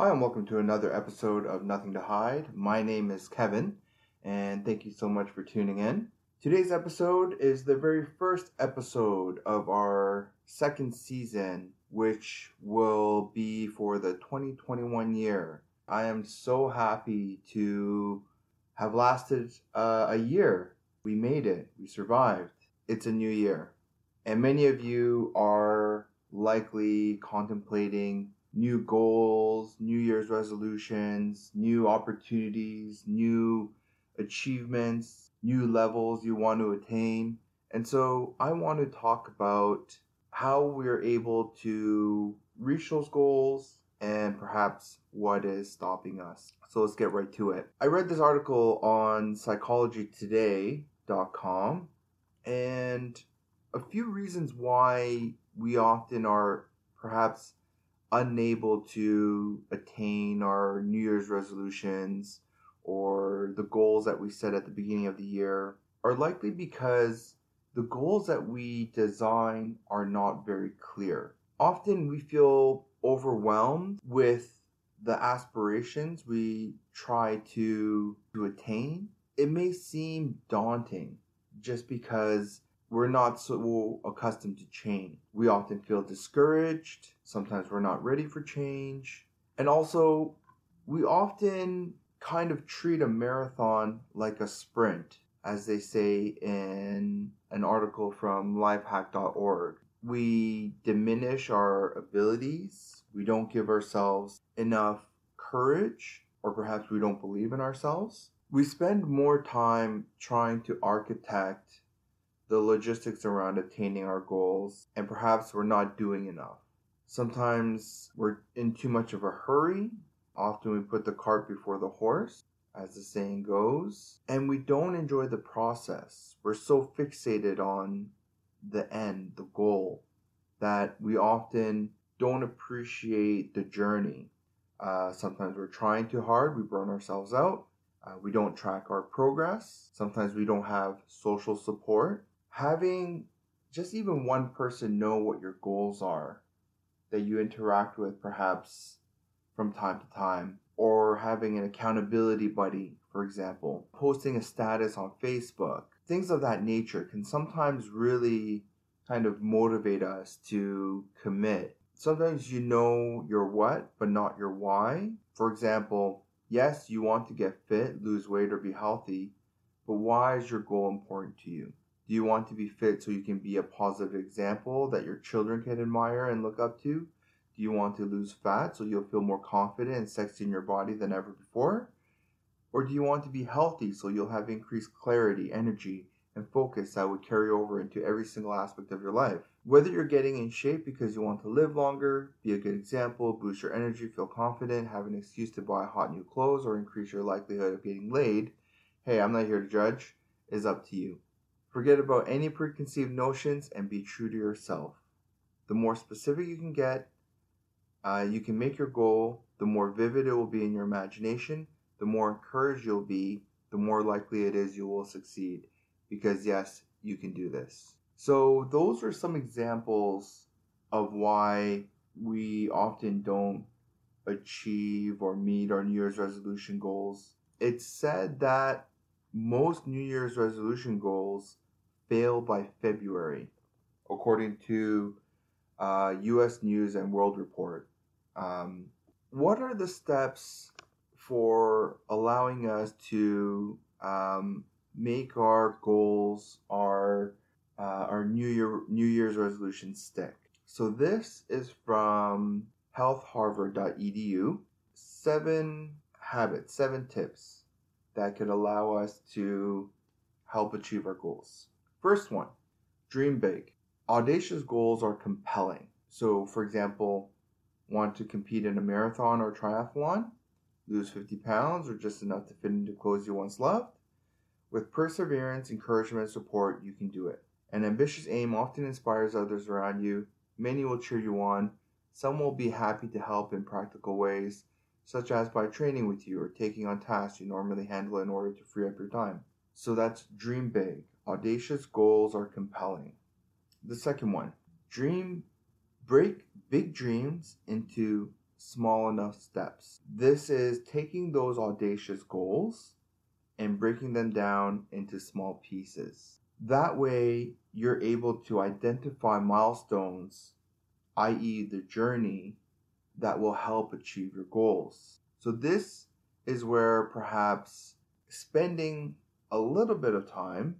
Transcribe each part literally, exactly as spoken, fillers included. Hi, and welcome to another episode of Nothing to Hide. My name is Kevin, and thank you so much for tuning in. Today's episode is the very first episode of our second season, which will be for the twenty twenty-one year. I am so happy to have lasted uh, a year. We made it. We survived. It's a new year. And many of you are likely contemplating new goals, New Year's resolutions, new opportunities, new achievements, new levels you want to attain. And so I want to talk about how we're able to reach those goals and perhaps what is stopping us. So let's get right to it. I read this article on psychology today dot com, and a few reasons why we often are perhaps unable to attain our New Year's resolutions or the goals that we set at the beginning of the year are likely because the goals that we design are not very clear. Often we feel overwhelmed with the aspirations we try to, to attain. It may seem daunting just because we're not so accustomed to change. We often feel discouraged. Sometimes we're not ready for change. And also, we often kind of treat a marathon like a sprint, as they say in an article from Lifehack dot org. We diminish our abilities. We don't give ourselves enough courage, or perhaps we don't believe in ourselves. We spend more time trying to architect the logistics around attaining our goals, and perhaps we're not doing enough. Sometimes we're in too much of a hurry. Often we put the cart before the horse, as the saying goes, and we don't enjoy the process. We're so fixated on the end, the goal, that we often don't appreciate the journey. Uh, sometimes we're trying too hard, we burn ourselves out, uh, we don't track our progress, sometimes we don't have social support. Having just even one person know what your goals are that you interact with perhaps from time to time, or having an accountability buddy, for example, posting a status on Facebook, things of that nature can sometimes really kind of motivate us to commit. Sometimes you know your what, but not your why. For example, yes, you want to get fit, lose weight, or be healthy, but why is your goal important to you? Do you want to be fit so you can be a positive example that your children can admire and look up to? Do you want to lose fat so you'll feel more confident and sexy in your body than ever before? Or do you want to be healthy so you'll have increased clarity, energy, and focus that would carry over into every single aspect of your life? Whether you're getting in shape because you want to live longer, be a good example, boost your energy, feel confident, have an excuse to buy hot new clothes, or increase your likelihood of getting laid, hey, I'm not here to judge, is up to you. Forget about any preconceived notions and be true to yourself. The more specific you can get, uh, you can make your goal, the more vivid it will be in your imagination, the more encouraged you'll be, the more likely it is you will succeed. Because yes, you can do this. So those are some examples of why we often don't achieve or meet our New Year's resolution goals. It's said that most New Year's resolution goals fail by February, according to uh, U S News and World Report. Um, what are the steps for allowing us to um, make our goals, our uh, our New Year New Year's resolutions stick? So this is from health harvard dot e d u. Seven habits, seven tips that could allow us to help achieve our goals. First one, dream big. Audacious goals are compelling. So for example, want to compete in a marathon or triathlon, lose fifty pounds or just enough to fit into clothes you once loved. With perseverance, encouragement, and support, you can do it. An ambitious aim often inspires others around you. Many will cheer you on. Some will be happy to help in practical ways, such as by training with you or taking on tasks you normally handle in order to free up your time. So that's dream big. Audacious goals are compelling. The second one, dream, break big dreams into small enough steps. This is taking those audacious goals and breaking them down into small pieces. That way, you're able to identify milestones, that is the journey, that will help achieve your goals. So this is where perhaps spending a little bit of time,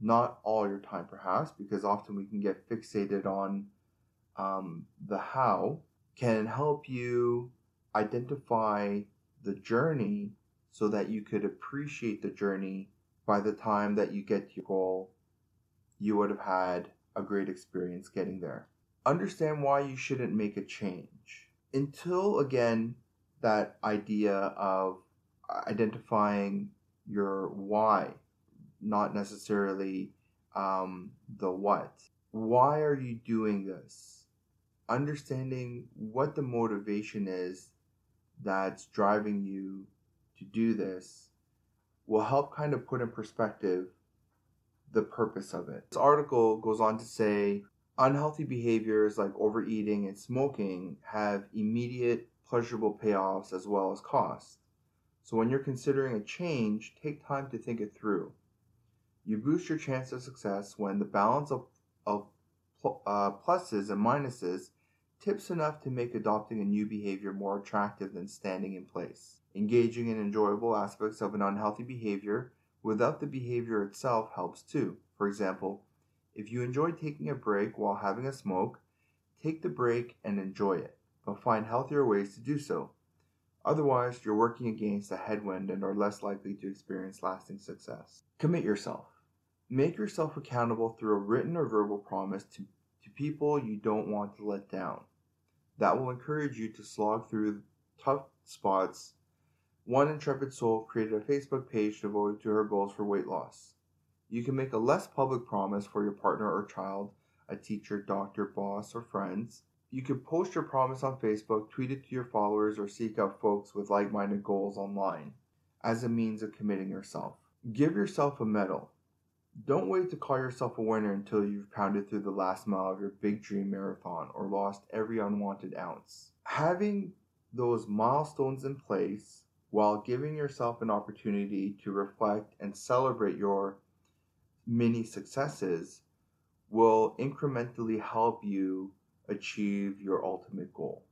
not all your time perhaps, because often we can get fixated on um, the how, can help you identify the journey so that you could appreciate the journey. By the time that you get to your goal, you would have had a great experience getting there. Understand why you shouldn't make a change. Until, again, that idea of identifying your why, not necessarily um, the what. Why are you doing this? Understanding what the motivation is that's driving you to do this will help kind of put in perspective the purpose of it. This article goes on to say, unhealthy behaviors like overeating and smoking have immediate pleasurable payoffs as well as costs. So when you're considering a change, take time to think it through. You boost your chance of success when the balance of, of uh, pluses and minuses tips enough to make adopting a new behavior more attractive than standing in place. Engaging in enjoyable aspects of an unhealthy behavior without the behavior itself helps too. For example, if you enjoy taking a break while having a smoke, take the break and enjoy it, but find healthier ways to do so. Otherwise, you're working against a headwind and are less likely to experience lasting success. Commit yourself. Make yourself accountable through a written or verbal promise to, to people you don't want to let down. That will encourage you to slog through tough spots. One intrepid soul created a Facebook page devoted to her goals for weight loss. You can make a less public promise for your partner or child, a teacher, doctor, boss, or friends. You can post your promise on Facebook, tweet it to your followers, or seek out folks with like-minded goals online as a means of committing yourself. Give yourself a medal. Don't wait to call yourself a winner until you've pounded through the last mile of your big dream marathon or lost every unwanted ounce. Having those milestones in place while giving yourself an opportunity to reflect and celebrate your mini successes will incrementally help you achieve your ultimate goal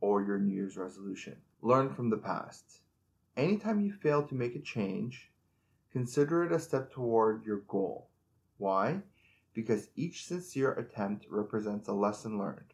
or your New Year's resolution. Learn from the past. Anytime you fail to make a change, consider it a step toward your goal. Why? Because each sincere attempt represents a lesson learned.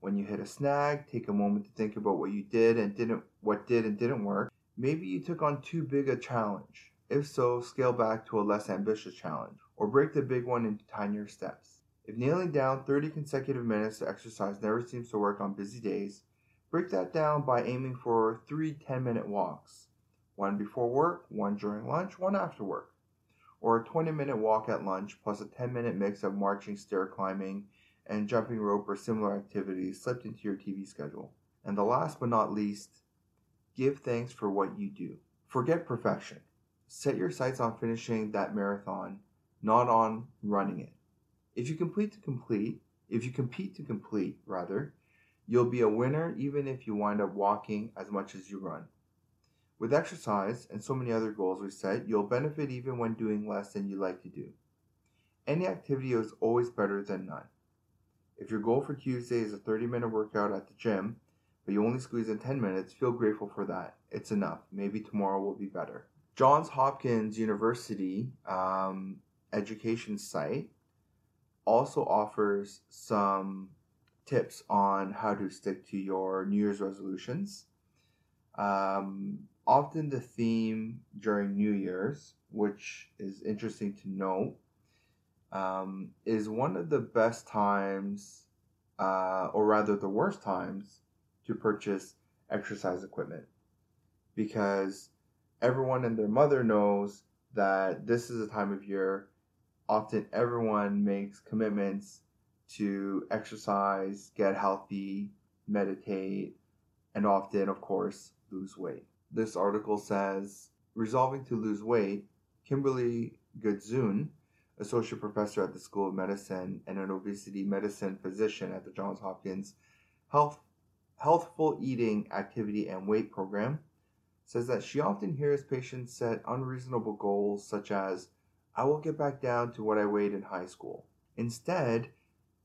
When you hit a snag, take a moment to think about what you did and didn't, what did and didn't work. Maybe you took on too big a challenge. If so, scale back to a less ambitious challenge or break the big one into tinier steps. If nailing down thirty consecutive minutes of exercise never seems to work on busy days, break that down by aiming for three ten-minute walks. One before work, one during lunch, one after work. Or a twenty-minute walk at lunch plus a ten-minute mix of marching, stair climbing, and jumping rope or similar activities slipped into your T V schedule. And the last but not least, give thanks for what you do. Forget perfection. Set your sights on finishing that marathon, not on running it. If you complete to complete, if you compete to complete, rather, you'll be a winner even if you wind up walking as much as you run. With exercise and so many other goals we set, you'll benefit even when doing less than you like to do. Any activity is always better than none. If your goal for Tuesday is a thirty-minute workout at the gym, but you only squeeze in ten minutes, feel grateful for that. It's enough. Maybe tomorrow will be better. Johns Hopkins University um, education site also offers some tips on how to stick to your New Year's resolutions. Um, often the theme during New Year's, which is interesting to note, Um, is one of the best times, uh, or rather the worst times, to purchase exercise equipment. Because everyone and their mother knows that this is a time of year, often everyone makes commitments to exercise, get healthy, meditate, and often, of course, lose weight. This article says, resolving to lose weight, Kimberly Goodzun, associate professor at the School of Medicine and an obesity medicine physician at the Johns Hopkins Health Healthful Eating Activity and Weight Program says that she often hears patients set unreasonable goals such as, I will get back down to what I weighed in high school. Instead,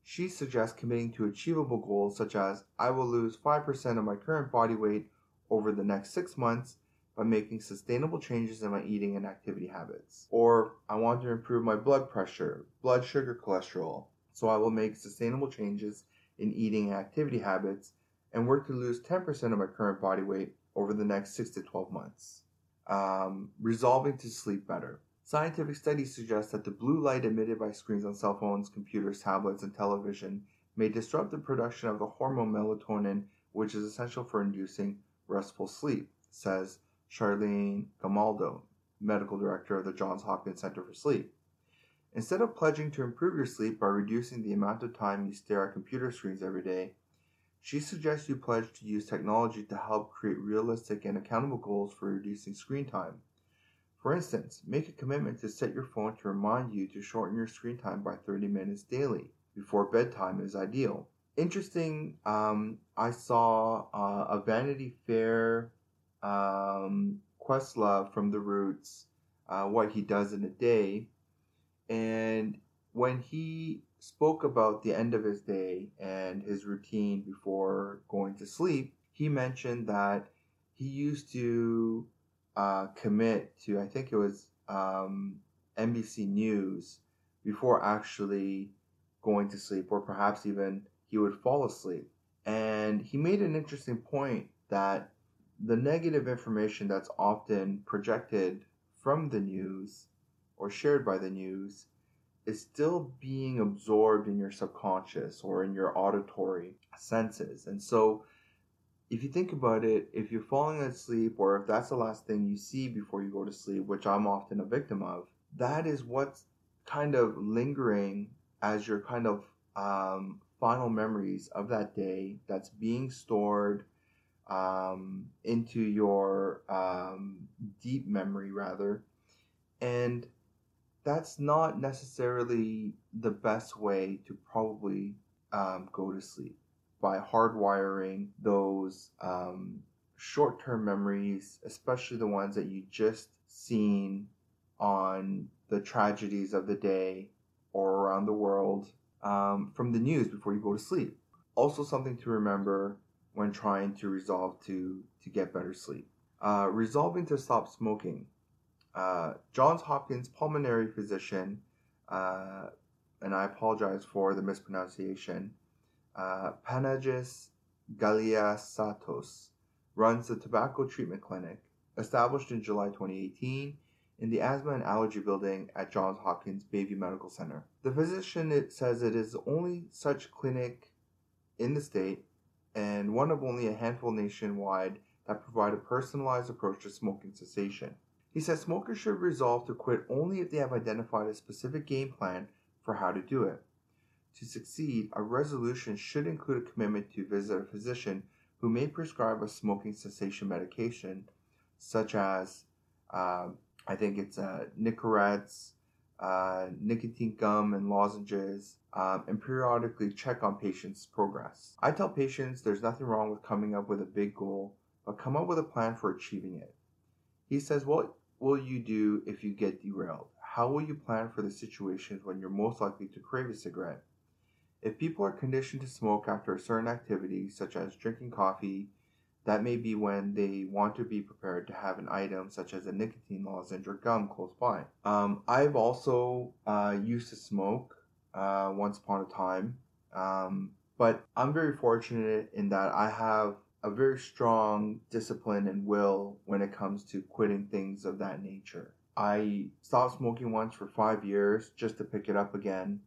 she suggests committing to achievable goals such as, I will lose five percent of my current body weight over the next six months by making sustainable changes in my eating and activity habits. Or, I want to improve my blood pressure, blood sugar, cholesterol, so I will make sustainable changes in eating and activity habits and work to lose ten percent of my current body weight over the next six to twelve months. Um, resolving to sleep better. Scientific studies suggest that the blue light emitted by screens on cell phones, computers, tablets, and television may disrupt the production of the hormone melatonin, which is essential for inducing restful sleep, says Charlene Gamaldo, medical director of the Johns Hopkins Center for Sleep. Instead of pledging to improve your sleep by reducing the amount of time you stare at computer screens every day, she suggests you pledge to use technology to help create realistic and accountable goals for reducing screen time. For instance, make a commitment to set your phone to remind you to shorten your screen time by thirty minutes daily. Before bedtime is ideal. Interesting, um, I saw uh, a Vanity Fair um, Questlove from The Roots, uh, what he does in a day. And when he spoke about the end of his day and his routine before going to sleep, he mentioned that he used to uh, commit to, I think it was um, N B C News, before actually going to sleep, or perhaps even he would fall asleep. And he made an interesting point that the negative information that's often projected from the news or shared by the news is still being absorbed in your subconscious or in your auditory senses. And so if you think about it, if you're falling asleep, or if that's the last thing you see before you go to sleep, which I'm often a victim of, that is what's kind of lingering as your kind of um, final memories of that day, that's being stored um, into your um, deep memory rather. And that's not necessarily the best way to probably um, go to sleep, by hardwiring those um, short-term memories, especially the ones that you just seen on the tragedies of the day or around the world um, from the news before you go to sleep. Also something to remember when trying to resolve to, to get better sleep. Uh, resolving to stop smoking. Uh, Johns Hopkins pulmonary physician, uh, and I apologize for the mispronunciation, uh, Panagis Galiasatos, runs the Tobacco Treatment Clinic, established in July twenty eighteen in the Asthma and Allergy Building at Johns Hopkins Bayview Medical Center. The physician it says it is the only such clinic in the state, and one of only a handful nationwide, that provide a personalized approach to smoking cessation. He says smokers should resolve to quit only if they have identified a specific game plan for how to do it. To succeed, a resolution should include a commitment to visit a physician who may prescribe a smoking cessation medication, such as, uh, I think it's uh, Nicorette's, uh, nicotine gum and lozenges, um, and periodically check on patients' progress. I tell patients there's nothing wrong with coming up with a big goal, but come up with a plan for achieving it. He says, what will you do if you get derailed? How will you plan for the situations when you're most likely to crave a cigarette? If people are conditioned to smoke after a certain activity, such as drinking coffee, that may be when they want to be prepared to have an item such as a nicotine lozenge or gum close by. Um, I've also uh, used to smoke uh, once upon a time, um, but I'm very fortunate in that I have a very strong discipline and will when it comes to quitting things of that nature. I stopped smoking once for five years just to pick it up again,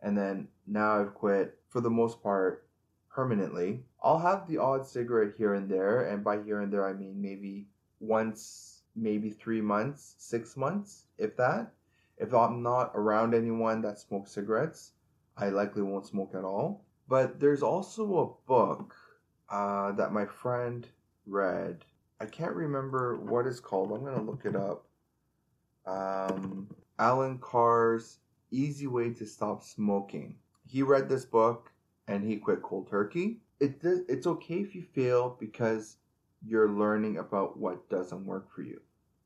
and then now I've quit, for the most part, permanently. I'll have the odd cigarette here and there, and by here and there I mean maybe once, maybe three months, six months, if that. If I'm not around anyone that smokes cigarettes, I likely won't smoke at all. But there's also a book Uh, that my friend read. I can't remember what it's called. I'm going to look it up. Um, Alan Carr's Easy Way to Stop Smoking. He read this book and he quit cold turkey. it, it's okay if you fail because you're learning about what doesn't work for you.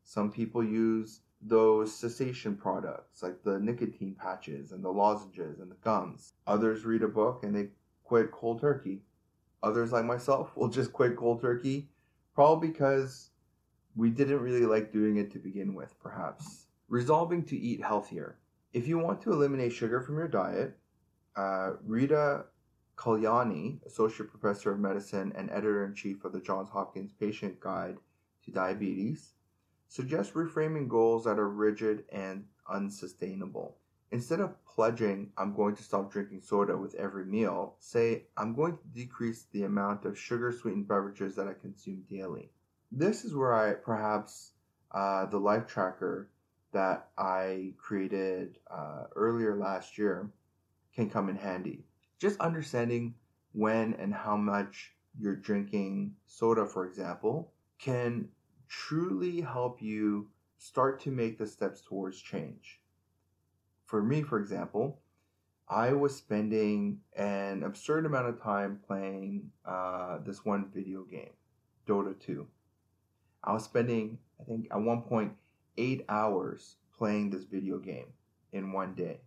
Some people use those cessation products like the nicotine patches and the lozenges and the gums. Others read a book and they quit cold turkey. Others, like myself, will just quit cold turkey, probably because we didn't really like doing it to begin with, perhaps. Resolving to eat healthier. If you want to eliminate sugar from your diet, uh, Rita Kalyani, Associate Professor of Medicine and Editor-in-Chief of the Johns Hopkins Patient Guide to Diabetes, suggests reframing goals that are rigid and unsustainable. Instead of pledging, I'm going to stop drinking soda with every meal, say, I'm going to decrease the amount of sugar-sweetened beverages that I consume daily. This is where I, perhaps, uh, the life tracker that I created uh, earlier last year can come in handy. Just understanding when and how much you're drinking soda, for example, can truly help you start to make the steps towards change. For me, for example, I was spending an absurd amount of time playing uh, this one video game, Dota two. I was spending, I think, at one point, eight hours playing this video game in one day.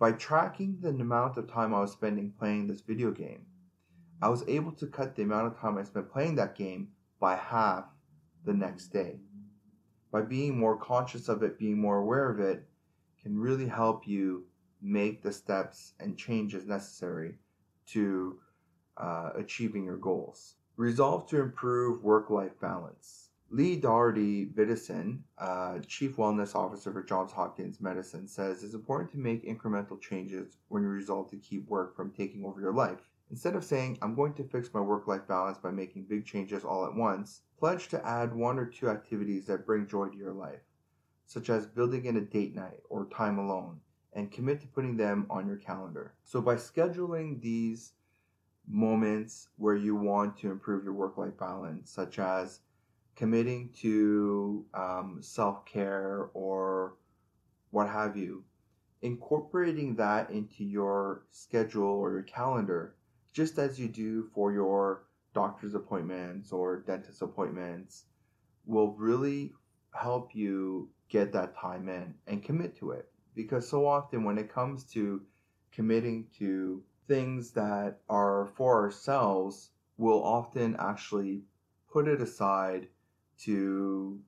By tracking the amount of time I was spending playing this video game, I was able to cut the amount of time I spent playing that game by half the next day. By being more conscious of it, being more aware of it, can really help you make the steps and changes necessary to uh, achieving your goals. Resolve to improve work-life balance. Lee Daugherty Biddison, uh, Chief Wellness Officer for Johns Hopkins Medicine, says it's important to make incremental changes when you resolve to keep work from taking over your life. Instead of saying, I'm going to fix my work-life balance by making big changes all at once, pledge to add one or two activities that bring joy to your life, such as building in a date night or time alone, and commit to putting them on your calendar. So by scheduling these moments where you want to improve your work-life balance, such as committing to um, self-care or what have you, incorporating that into your schedule or your calendar, just as you do for your doctor's appointments or dentist appointments, will really help you get that time in and commit to it. Because so often when it comes to committing to things that are for ourselves, we'll often actually put it aside to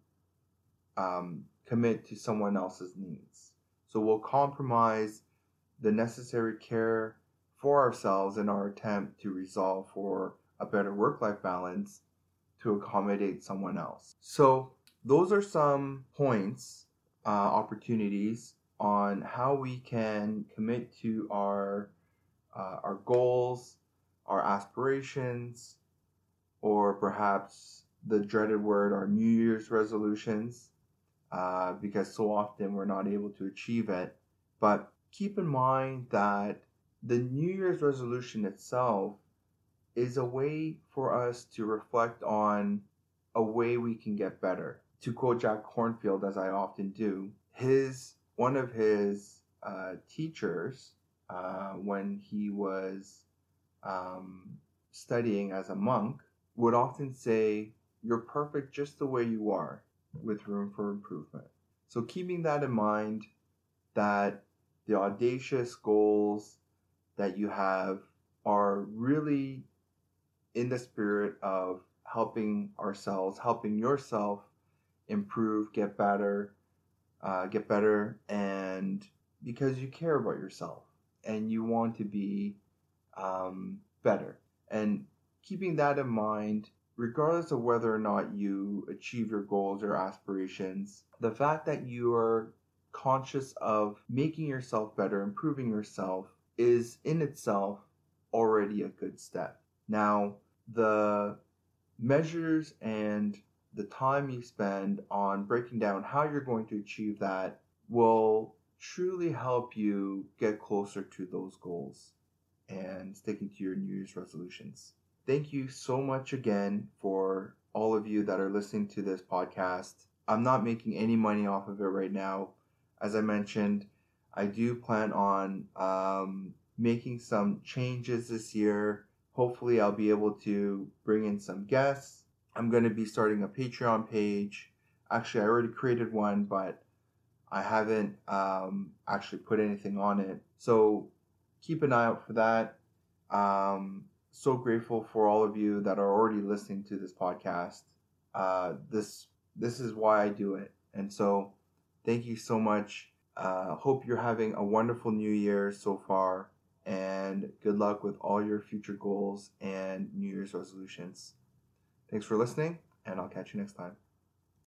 um, commit to someone else's needs. So we'll compromise the necessary care for ourselves in our attempt to resolve for a better work-life balance to accommodate someone else. So those are some points, uh, opportunities on how we can commit to our uh, our goals, our aspirations, or perhaps the dreaded word, our New Year's resolutions, uh, because so often we're not able to achieve it. But keep in mind that the New Year's resolution itself is a way for us to reflect on a way we can get better. To quote Jack Kornfield, as I often do, his one of his uh, teachers, uh, when he was um, studying as a monk, would often say, "You're perfect just the way you are, with room for improvement." So keeping that in mind, that the audacious goals that you have are really in the spirit of helping ourselves, helping yourself improve, get better, uh, get better, and because you care about yourself and you want to be um, better. And keeping that in mind, regardless of whether or not you achieve your goals or aspirations, the fact that you are conscious of making yourself better, improving yourself, is in itself already a good step. Now, the measures and the time you spend on breaking down how you're going to achieve that will truly help you get closer to those goals and sticking to your New Year's resolutions. Thank you so much again for all of you that are listening to this podcast. I'm not making any money off of it right now. As I mentioned, I do plan on um, making some changes this year Hopefully I'll be able to bring in some guests. I'm going to be starting a Patreon page. Actually, I already created one, but I haven't um, actually put anything on it. So keep an eye out for that. Um, so grateful for all of you that are already listening to this podcast. Uh, this this is why I do it. And so thank you so much. Uh, hope you're having a wonderful New Year so far, and good luck with all your future goals and New Year's resolutions. Thanks for listening, and I'll catch you next time.